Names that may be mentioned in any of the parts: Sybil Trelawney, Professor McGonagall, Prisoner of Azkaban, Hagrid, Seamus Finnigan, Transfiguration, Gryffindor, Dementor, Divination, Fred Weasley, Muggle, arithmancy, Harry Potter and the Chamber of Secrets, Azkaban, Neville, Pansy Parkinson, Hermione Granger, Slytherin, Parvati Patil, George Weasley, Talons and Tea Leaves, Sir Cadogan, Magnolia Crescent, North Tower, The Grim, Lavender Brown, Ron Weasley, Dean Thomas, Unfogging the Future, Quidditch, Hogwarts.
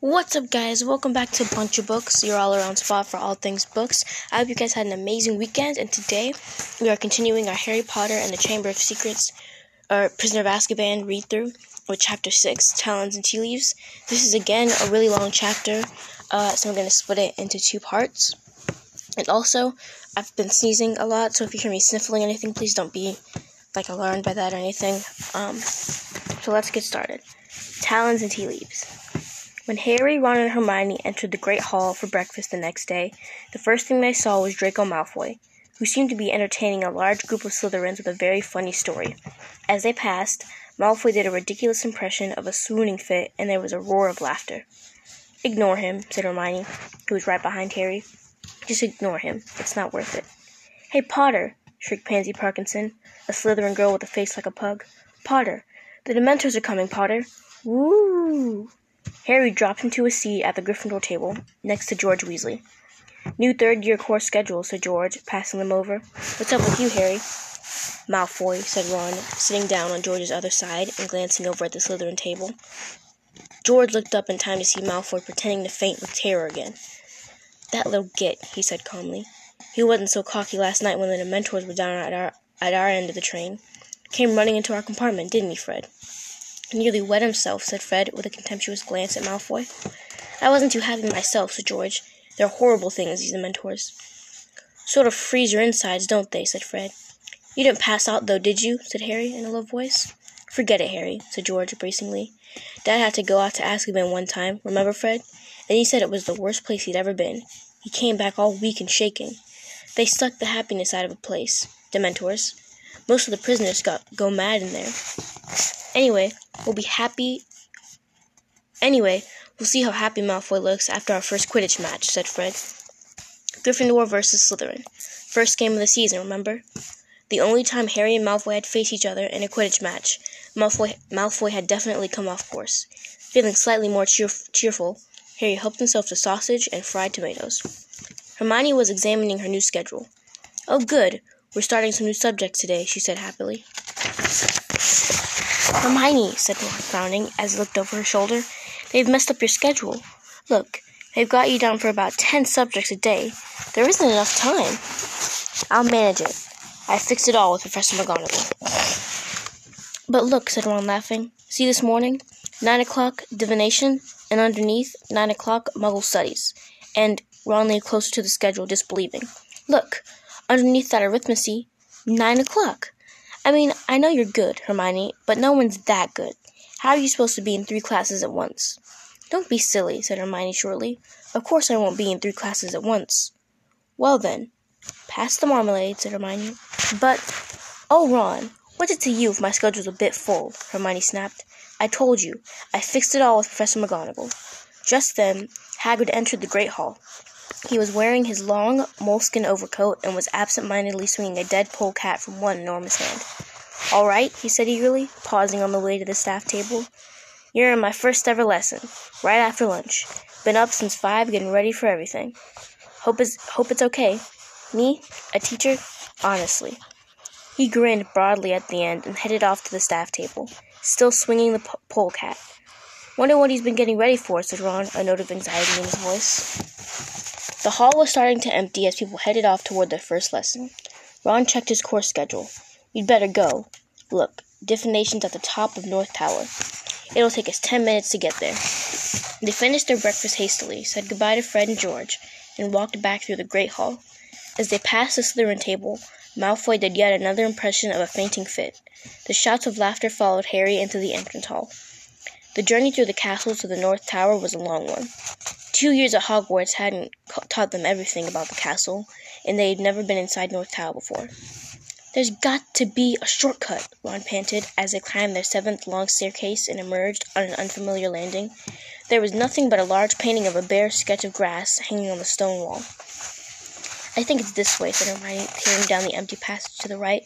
What's up, guys? Welcome back to Buncha Books, your all-around spot for all things books. I hope you guys had an amazing weekend, and today we are continuing our Harry Potter and the Chamber of Secrets, or Prisoner of Azkaban read-through, with Chapter 6, Talons and Tea Leaves. This is, again, a really long chapter, so I'm going to split it into two parts. And also, I've been sneezing a lot, so if you hear me sniffling anything, please don't be, alarmed by that or anything. So let's get started. Talons and Tea Leaves. When Harry, Ron, and Hermione entered the Great Hall for breakfast the next day, the first thing they saw was Draco Malfoy, who seemed to be entertaining a large group of Slytherins with a very funny story. As they passed, Malfoy did a ridiculous impression of a swooning fit, and there was a roar of laughter. "Ignore him," said Hermione, who was right behind Harry. "Just ignore him. It's not worth it." "Hey, Potter!" shrieked Pansy Parkinson, a Slytherin girl with a face like a pug. "Potter! The Dementors are coming, Potter! Woo!" Harry dropped into a seat at the Gryffindor table, next to George Weasley. "New third-year course schedule," said George, passing them over. "What's up with you, Harry?" "Malfoy," said Ron, sitting down on George's other side and glancing over at the Slytherin table. George looked up in time to see Malfoy pretending to faint with terror again. "That little git," he said calmly. "He wasn't so cocky last night when the Dementors were down at our end of the train. Came running into our compartment, didn't he, Fred?" "Nearly wet himself," said Fred, with a contemptuous glance at Malfoy. "I wasn't too happy myself," said George. "They're horrible things, these Dementors." "Sort of freeze your insides, don't they?" said Fred. "You didn't pass out, though, did you?" said Harry, in a low voice. "Forget it, Harry," said George bracingly. "Dad had to go out to Azkaban one time, remember, Fred? And he said it was the worst place he'd ever been. He came back all weak and shaking. They suck the happiness out of a place, Dementors. Most of the prisoners go mad in there. Anyway, we'll see how happy Malfoy looks after our first Quidditch match," said Fred. "Gryffindor versus Slytherin. First game of the season, remember? The only time Harry and Malfoy had faced each other in a Quidditch match, Malfoy had definitely come off course. Feeling slightly more cheerful, Harry helped himself to sausage and fried tomatoes. Hermione was examining her new schedule. "Oh, good. We're starting some new subjects today," she said happily. "Hermione," said Ron, frowning as he looked over her shoulder, "they've messed up your schedule. Look, they've got you down for about 10 subjects a day. There isn't enough time." "I'll manage it. I fixed it all with Professor McGonagall." "But look," said Ron, laughing. "See this morning? 9 o'clock, Divination, and underneath, 9 o'clock, Muggle Studies." And Ron leaned closer to the schedule, disbelieving. "Look, underneath that arithmancy, 9 o'clock. I mean, I know you're good, Hermione, but no one's that good. How are you supposed to be in 3 classes at once?" "Don't be silly," said Hermione shortly. "Of course I won't be in 3 classes at once." "Well then, pass the marmalade," said Hermione. "But, oh Ron, what's it to you if my schedule's a bit full?" Hermione snapped. "I told you, I fixed it all with Professor McGonagall." Just then, Hagrid entered the Great Hall. He was wearing his long moleskin overcoat and was absent-mindedly swinging a dead polecat from one enormous hand. "All right," he said eagerly, pausing on the way to the staff table. "You're in my first-ever lesson, right after lunch. Been up since 5, getting ready for everything. Hope it's okay. Me, a teacher? Honestly." He grinned broadly at the end and headed off to the staff table, still swinging the polecat. "Wonder what he's been getting ready for," said Ron, a note of anxiety in his voice. The hall was starting to empty as people headed off toward their first lesson. Ron checked his course schedule. "You'd better go. Look, Divination's at the top of North Tower. It'll take us 10 minutes to get there." They finished their breakfast hastily, said goodbye to Fred and George, and walked back through the Great Hall. As they passed the Slytherin table, Malfoy did yet another impression of a fainting fit. The shouts of laughter followed Harry into the entrance hall. The journey through the castle to the North Tower was a long one. 2 years at Hogwarts hadn't taught them everything about the castle, and they had never been inside North Tower before. "There's got to be a shortcut," Ron panted as they climbed their 7th long staircase and emerged on an unfamiliar landing. There was nothing but a large painting of a bare sketch of grass hanging on the stone wall. "I think it's this way," said Hermione, peering down the empty passage to the right.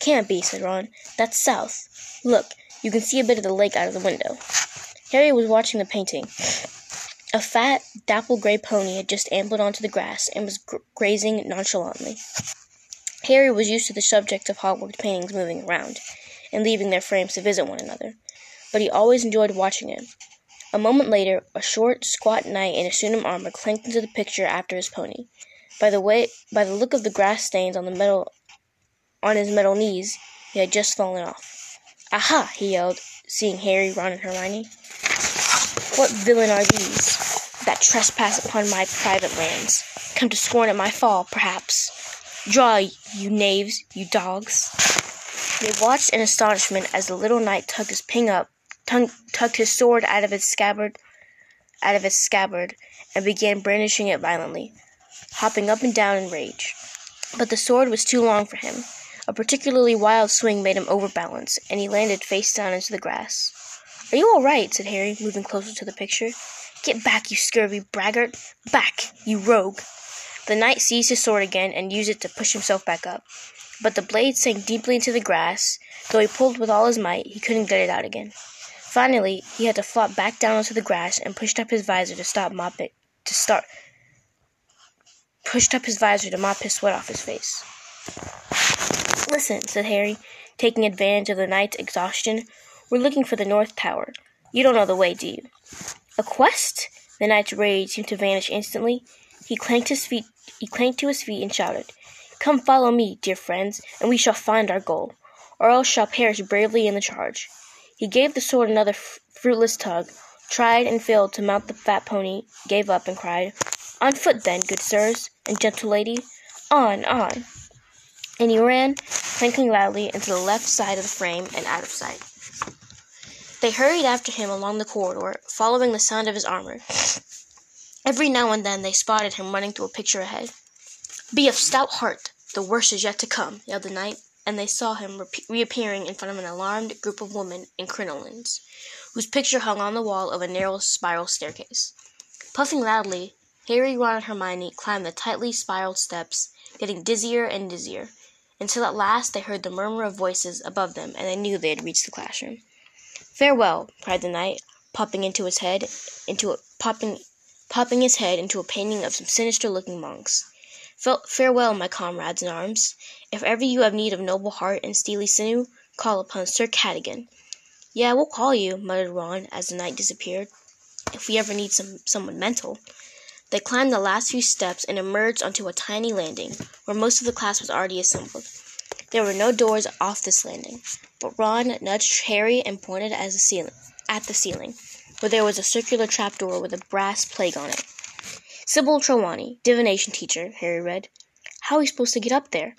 "Can't be," said Ron. "That's south. Look, you can see a bit of the lake out of the window." Harry was watching the painting. A fat, dapple-gray pony had just ambled onto the grass and was grazing nonchalantly. Harry was used to the subject of Hogwarts paintings moving around and leaving their frames to visit one another, but he always enjoyed watching it. A moment later, a short, squat knight in a suit of armor clanked into the picture after his pony. By the look of the grass stains on his metal knees, he had just fallen off. "Aha!" he yelled, seeing Harry, Ron, and Hermione. "What villain are these that trespass upon my private lands? Come to scorn at my fall, perhaps. Draw, you knaves, you dogs." They watched in astonishment as the little knight tucked his sword out of its scabbard, and began brandishing it violently, hopping up and down in rage. But the sword was too long for him. A particularly wild swing made him overbalance, and he landed face down into the grass. "Are you all right?" said Harry, moving closer to the picture. "Get back, you scurvy braggart! Back, you rogue!" The knight seized his sword again and used it to push himself back up. But the blade sank deeply into the grass. Though he pulled with all his might, he couldn't get it out again. Finally, he had to flop back down onto the grass and pushed up his visor to mop his sweat off his face. "Listen," said Harry, taking advantage of the knight's exhaustion, "we're looking for the North Tower. You don't know the way, do you?" "A quest?" The knight's rage seemed to vanish instantly. He clanked to his feet and shouted, "Come follow me, dear friends, and we shall find our goal, or else shall perish bravely in the charge." He gave the sword another fruitless tug, tried and failed to mount the fat pony, gave up, and cried, "On foot then, good sirs, and gentle lady, on, on." And he ran, clanking loudly, into the left side of the frame and out of sight. They hurried after him along the corridor, following the sound of his armor. Every now and then they spotted him running through a picture ahead. "Be of stout heart, the worst is yet to come," yelled the knight, and they saw him reappearing in front of an alarmed group of women in crinolines, whose picture hung on the wall of a narrow spiral staircase. Puffing loudly, Harry, Ron, and Hermione climbed the tightly spiraled steps, getting dizzier and dizzier, until at last they heard the murmur of voices above them, and they knew they had reached the classroom. "Farewell!" cried the knight, popping his head into a painting of some sinister-looking monks. "Farewell, my comrades in arms. If ever you have need of noble heart and steely sinew, call upon Sir Cadogan." "Yeah, we'll call you," muttered Ron as the knight disappeared, "if we ever need someone mental." They climbed the last few steps and emerged onto a tiny landing, where most of the class was already assembled. There were no doors off this landing, but Ron nudged Harry and pointed at the ceiling, where there was a circular trapdoor with a brass plague on it. "Sybil Trelawney, divination teacher," Harry read. "How are we supposed to get up there?"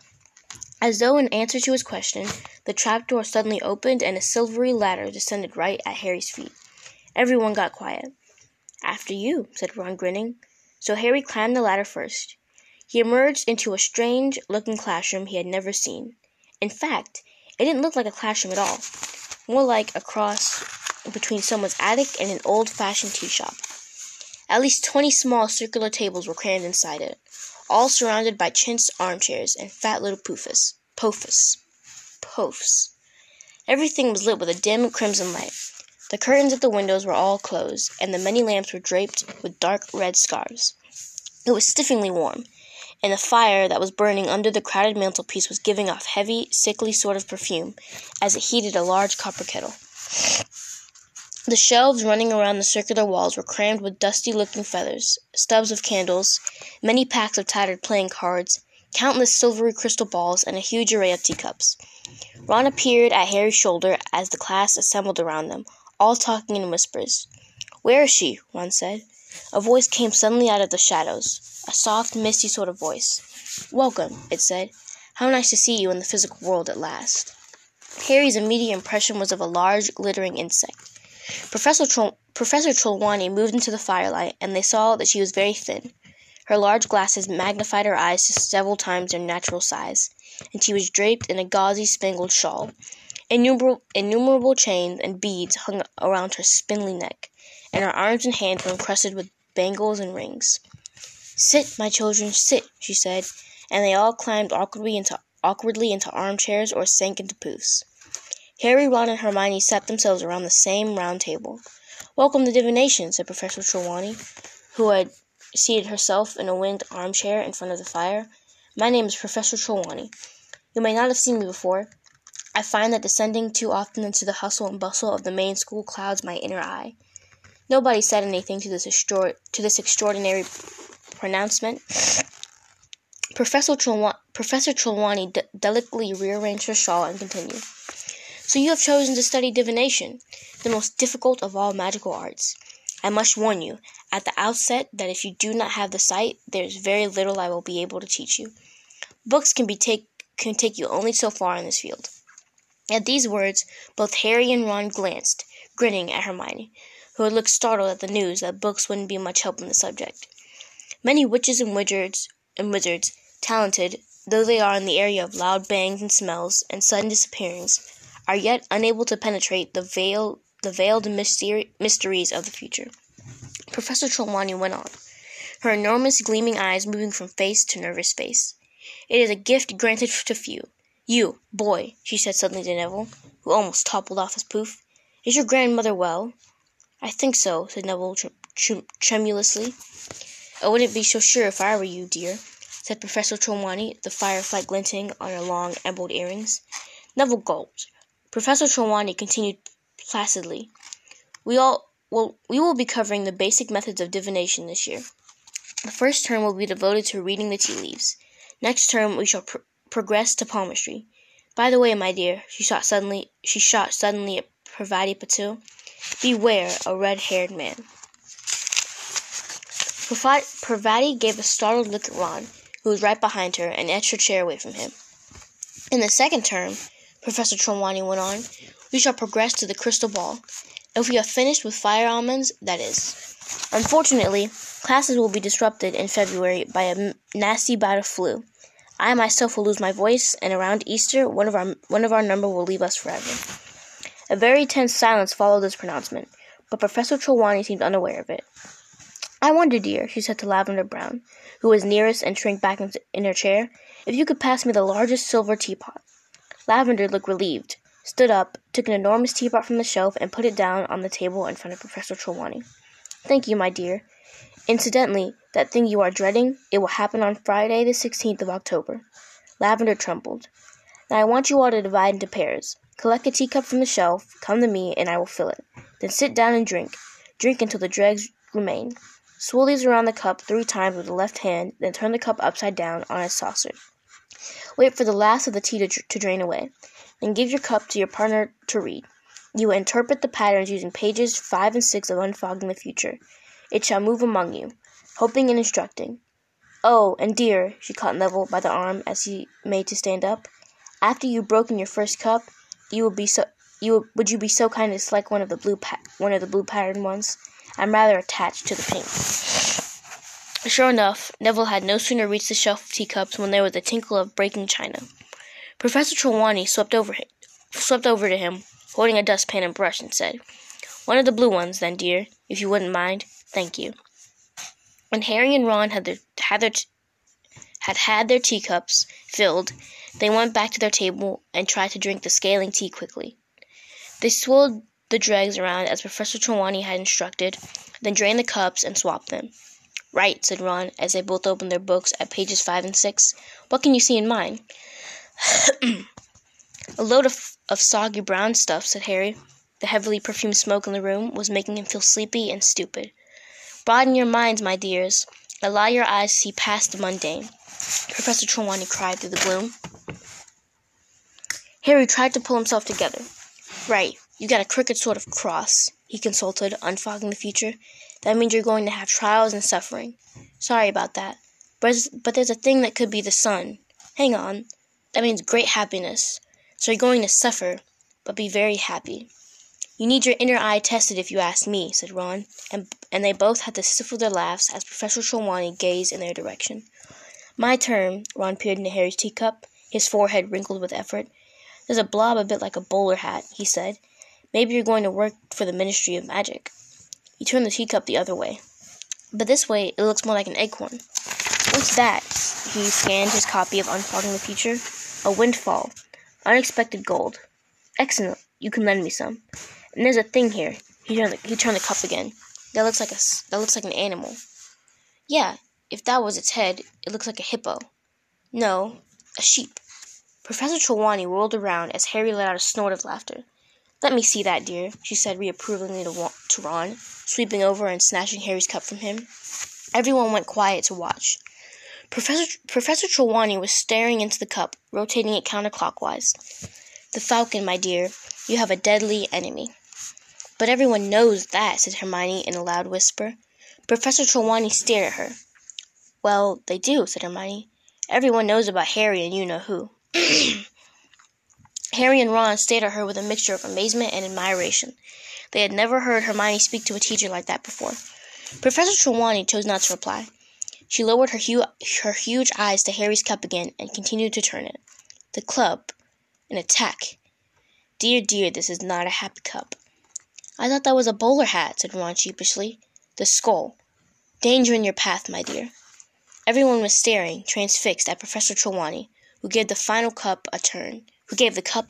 As though in answer to his question, the trapdoor suddenly opened and a silvery ladder descended right at Harry's feet. Everyone got quiet. "After you," said Ron, grinning. So Harry climbed the ladder first. He emerged into a strange-looking classroom he had never seen. In fact, it didn't look like a classroom at all. More like a cross between someone's attic and an old-fashioned tea shop. At least 20 small circular tables were crammed inside it, all surrounded by chintz armchairs and fat little poufs. Everything was lit with a dim crimson light. The curtains at the windows were all closed, and the many lamps were draped with dark red scarves. It was stiflingly warm, and the fire that was burning under the crowded mantelpiece was giving off heavy, sickly sort of perfume as it heated a large copper kettle. The shelves running around the circular walls were crammed with dusty-looking feathers, stubs of candles, many packs of tattered playing cards, countless silvery crystal balls, and a huge array of teacups. Ron appeared at Harry's shoulder as the class assembled around them, all talking in whispers. "Where is she?" Ron said. A voice came suddenly out of the shadows, a soft, misty sort of voice. "Welcome," it said. "How nice to see you in the physical world at last." Harry's immediate impression was of a large, glittering insect. Professor Trelawney moved into the firelight, and they saw that she was very thin. Her large glasses magnified her eyes to several times their natural size, and she was draped in a gauzy, spangled shawl. Innumerable chains and beads hung around her spindly neck, and her arms and hands were encrusted with bangles and rings. "Sit, my children, sit," she said, and they all climbed awkwardly into armchairs or sank into poufs. Harry, Ron, and Hermione sat themselves around the same round table. "Welcome to divination," said Professor Trelawney, who had seated herself in a winged armchair in front of the fire. "My name is Professor Trelawney. You may not have seen me before. I find that descending too often into the hustle and bustle of the main school clouds my inner eye. Nobody said anything to this extraordinary pronouncement. Professor Trelawney delicately rearranged her shawl and continued. So you have chosen to study divination, the most difficult of all magical arts. I must warn you at the outset that if you do not have the sight, there is very little I will be able to teach you. Books can take you only so far in this field. At these words, both Harry and Ron glanced, grinning at Hermione, who had looked startled at the news that books wouldn't be much help in the subject. Many witches and wizards, talented though they are in the area of loud bangs and smells and sudden disappearings, are yet unable to penetrate the veiled mysteries of the future. Professor Trelawney went on, her enormous gleaming eyes moving from face to nervous face. It is a gift granted to few. You, boy, she said suddenly to Neville, who almost toppled off his poof. Is your grandmother well? I think so, said Neville tremulously. I wouldn't be so sure if I were you, dear, said Professor Trelawney, the firefly glinting on her long, emerald earrings. Neville gulped. Professor Trelawney continued placidly, We will be covering the basic methods of divination this year. The first term will be devoted to reading the tea leaves. Next term we shall progress to palmistry. By the way, my dear, she shot suddenly at Parvati Patil. Beware a red-haired man. Parvati gave a startled look at Ron, who was right behind her, and edged her chair away from him. In the second term, Professor Trelawney went on, we shall progress to the crystal ball. If we have finished with fire almonds, that is. Unfortunately, classes will be disrupted in February by a nasty bout of flu. I myself will lose my voice, and around Easter, one of our number will leave us forever. A very tense silence followed this pronouncement, but Professor Trelawney seemed unaware of it. I wonder, dear, she said to Lavender Brown, who was nearest and shrank back in her chair, if you could pass me the largest silver teapot. Lavender looked relieved, stood up, took an enormous teapot from the shelf, and put it down on the table in front of Professor Trelawney. Thank you, my dear. Incidentally, that thing you are dreading, it will happen on Friday the 16th of October. Lavender trembled. Now I want you all to divide into pairs. Collect a teacup from the shelf, come to me, and I will fill it. Then sit down and drink. Drink until the dregs remain. Swirl these around the cup 3 times with the left hand, then turn the cup upside down on its saucer. Wait for the last of the tea to drain away. Then give your cup to your partner to read. You will interpret the patterns using pages 5 and 6 of Unfogging the Future. It shall move among you, hoping and instructing. Oh, and dear, she caught Neville by the arm as he made to stand up. After you've broken your first cup, would you be so kind as to select one of the blue patterned ones? I'm rather attached to the pink. Sure enough, Neville had no sooner reached the shelf of teacups when there was a tinkle of breaking china. Professor Trelawney swept over to him, holding a dustpan and brush, and said, "One of the blue ones, then, dear, if you wouldn't mind. Thank you." When Harry and Ron had their teacups filled, they went back to their table and tried to drink the scaling tea quickly. They swirled the dregs around as Professor Trelawney had instructed, then drained the cups and swapped them. "Right," said Ron, as they both opened their books at pages 5 and 6. "What can you see in mine?" "A load of soggy brown stuff," said Harry. The heavily perfumed smoke in the room was making him feel sleepy and stupid. "Broaden your minds, my dears. Allow your eyes to see past the mundane," Professor Trelawney cried through the gloom. Harry tried to pull himself together. "Right, you got a crooked sort of cross," he consulted, unfogging the future. "That means you're going to have trials and suffering. Sorry about that. But there's a thing that could be the sun. Hang on. That means great happiness. So you're going to suffer, but be very happy. You need your inner eye tested if you ask me," said Ron, and they both had to stifle their laughs as Professor Trelawney gazed in their direction. "My turn." Ron peered into Harry's teacup, his forehead wrinkled with effort. "There's a blob a bit like a bowler hat," he said. "Maybe you're going to work for the Ministry of Magic." He turned the teacup the other way. "But this way, it looks more like an acorn. What's that?" He scanned his copy of Unfogging the Future. "A windfall. Unexpected gold. Excellent. You can lend me some. And there's a thing here." He turned the cup again. That looks like an animal. "Yeah, if that was its head, it looks like a hippo. No, a sheep." Professor Trelawney whirled around as Harry let out a snort of laughter. "Let me see that, dear," she said reprovingly to to Ron, sweeping over and snatching Harry's cup from him. Everyone went quiet to watch. Professor Trelawney was staring into the cup, rotating it counterclockwise. "The Falcon, my dear, you have a deadly enemy." "But everyone knows that," said Hermione in a loud whisper. Professor Trelawney stared at her. "Well, they do," said Hermione. "Everyone knows about Harry and you-know-who." Harry and Ron stared at her with a mixture of amazement and admiration. They had never heard Hermione speak to a teacher like that before. Professor Trelawney chose not to reply. She lowered her huge eyes to Harry's cup again and continued to turn it. "The club. An attack. Dear, dear, this is not a happy cup." "I thought that was a bowler hat," said Ron sheepishly. "The skull. Danger in your path, my dear." Everyone was staring, transfixed, at Professor Trelawney, who gave the cup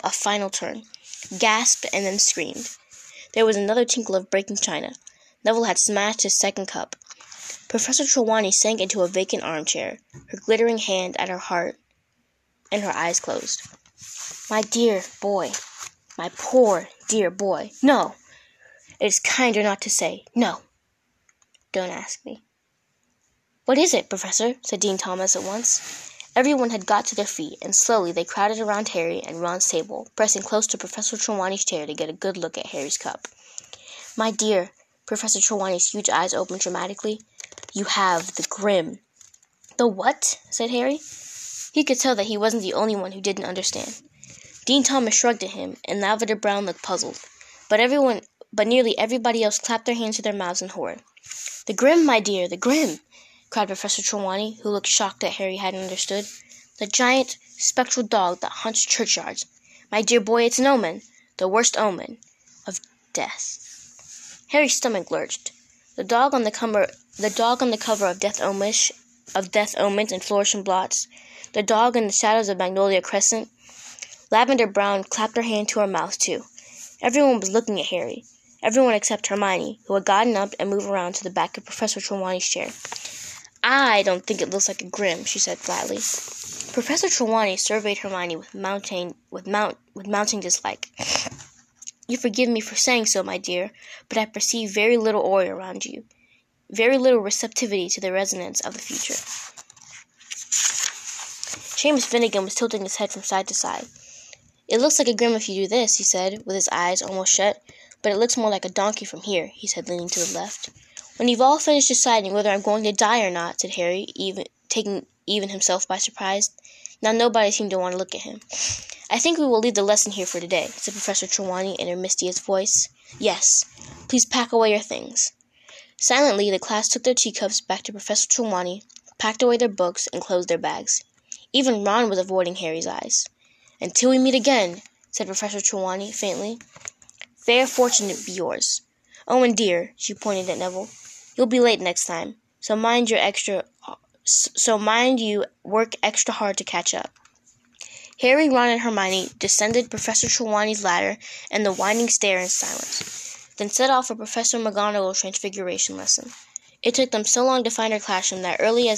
a final turn, gasped, and then screamed. There was another tinkle of breaking china. Neville had smashed his second cup. Professor Trelawney sank into a vacant armchair, her glittering hand at her heart, and her eyes closed. "My dear boy. My poor dear boy. No. It is kinder not to say. No. Don't ask me." "What is it, Professor?" said Dean Thomas at once. Everyone had got to their feet, and slowly they crowded around Harry and Ron's table, pressing close to Professor Trelawney's chair to get a good look at Harry's cup. "My dear," Professor Trelawney's huge eyes opened dramatically, "you have the Grim." "The what?" said Harry. He could tell that he wasn't the only one who didn't understand. Dean Thomas shrugged at him, and Lavender Brown looked puzzled, but nearly everybody else clapped their hands to their mouths in horror. "The Grim, my dear, the Grim!" cried Professor Trelawney, who looked shocked that Harry hadn't understood. "The giant, spectral dog that haunts churchyards. My dear boy, it's an omen, the worst omen, of death." Harry's stomach lurched. The dog on the cover of Death Omens and Flourishing Blots, the dog in the shadows of Magnolia Crescent. Lavender Brown clapped her hand to her mouth, too. Everyone was looking at Harry, everyone except Hermione, who had gotten up and moved around to the back of Professor Trelawney's chair. "I don't think it looks like a Grim," she said flatly. Professor Trelawney surveyed Hermione with mounting dislike. "You forgive me for saying so, my dear, but I perceive very little aura around you, very little receptivity to the resonance of the future." Seamus Finnigan was tilting his head from side to side. "It looks like a Grim if you do this," he said, with his eyes almost shut, "but it looks more like a donkey from here," he said, leaning to the left. "When you've all finished deciding whether I'm going to die or not," said Harry, taking himself by surprise. Now nobody seemed to want to look at him. "I think we will leave the lesson here for today," said Professor Trelawney in her mistiest voice. "Yes. Please pack away your things." Silently, the class took their teacups back to Professor Trelawney, packed away their books, and closed their bags. Even Ron was avoiding Harry's eyes. "Until we meet again," said Professor Trelawney faintly. "Fair fortune be yours. Oh, and dear," she pointed at Neville, "you'll be late next time, so mind you work extra hard to catch up." Harry, Ron, and Hermione descended Professor Trelawney's ladder and the winding stair in silence, then set off for Professor McGonagall's Transfiguration lesson. It took them so long to find her classroom that early as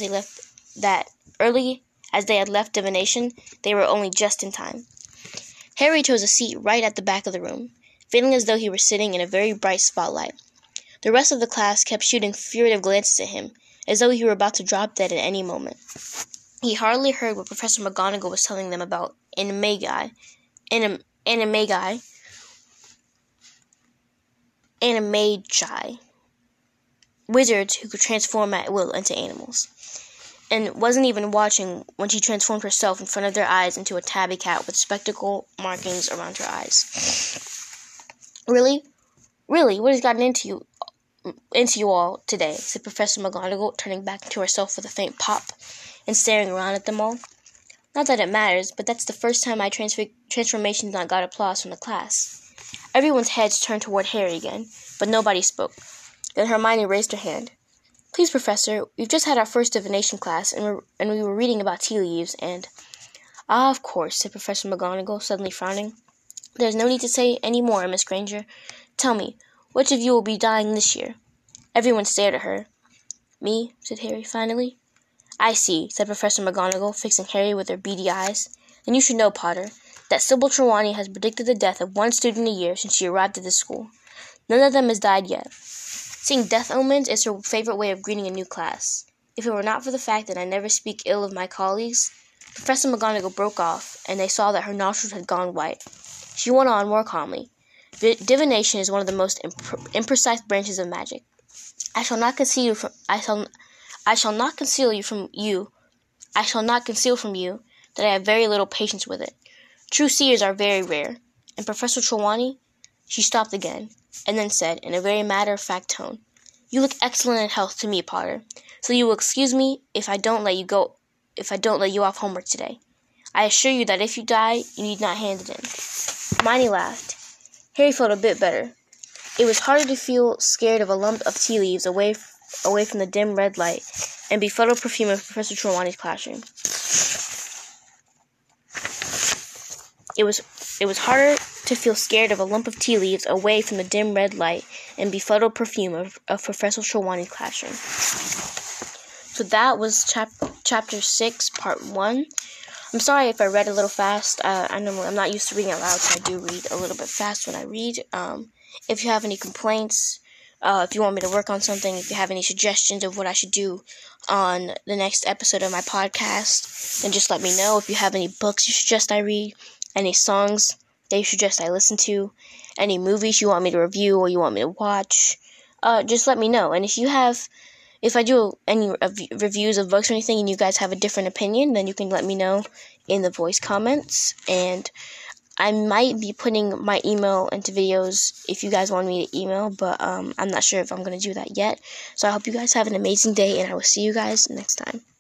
they had left Divination, they were only just in time. Harry chose a seat right at the back of the room, feeling as though he were sitting in a very bright spotlight. The rest of the class kept shooting furtive glances at him, as though he were about to drop dead at any moment. He hardly heard what Professor McGonagall was telling them about animagi, wizards who could transform at will into animals, and wasn't even watching when she transformed herself in front of their eyes into a tabby cat with spectacle markings around her eyes. Really, what has gotten into you all today?" said Professor McGonagall, turning back to herself with a faint pop and staring around at them all. "Not that it matters, but that's the first time my transformation's not got applause from the class." Everyone's heads turned toward Harry again, but nobody spoke. Then Hermione raised her hand. "Please, Professor, we've just had our first divination class, and we were reading about tea leaves, and—" "Ah, of course," said Professor McGonagall, suddenly frowning. "There's no need to say any more, Miss Granger. Tell me, which of you will be dying this year?" Everyone stared at her. "Me," said Harry finally. "I see," said Professor McGonagall, fixing Harry with her beady eyes. "Then you should know, Potter, that Sybil Trelawney has predicted the death of one student a year since she arrived at this school. None of them has died yet. Seeing death omens is her favorite way of greeting a new class. If it were not for the fact that I never speak ill of my colleagues... Professor McGonagall broke off, and they saw that her nostrils had gone white. She went on more calmly. Divination is one of the most imprecise branches of magic. I shall not conceal from you that I have very little patience with it. True seers are very rare, and Professor Trelawney... She stopped again, and then said, in a very matter-of-fact tone, "You look excellent in health to me, Potter, so you will excuse me if I don't let you off homework today. I assure you that if you die, you need not hand it in." Hermione laughed. Harry felt a bit better. It was harder to feel scared of a lump of tea leaves away from the dim red light and befuddled perfume of Professor Trelawney's classroom. It was harder to feel scared of a lump of tea leaves away from the dim red light and befuddled perfume of Professor Trelawney's classroom. So that was Chapter 6, Part 1. I'm sorry if I read a little fast. I'm not used to reading out loud, so I do read a little bit fast when I read. If you have any complaints, if you want me to work on something, if you have any suggestions of what I should do on the next episode of my podcast, then just let me know. If you have any books you suggest I read, any songs that you suggest I listen to, any movies you want me to review or you want me to watch, just let me know. And if I do any reviews of books or anything and you guys have a different opinion, then you can let me know in the voice comments. And I might be putting my email into videos if you guys want me to email, but I'm not sure if I'm going to do that yet. So I hope you guys have an amazing day, and I will see you guys next time.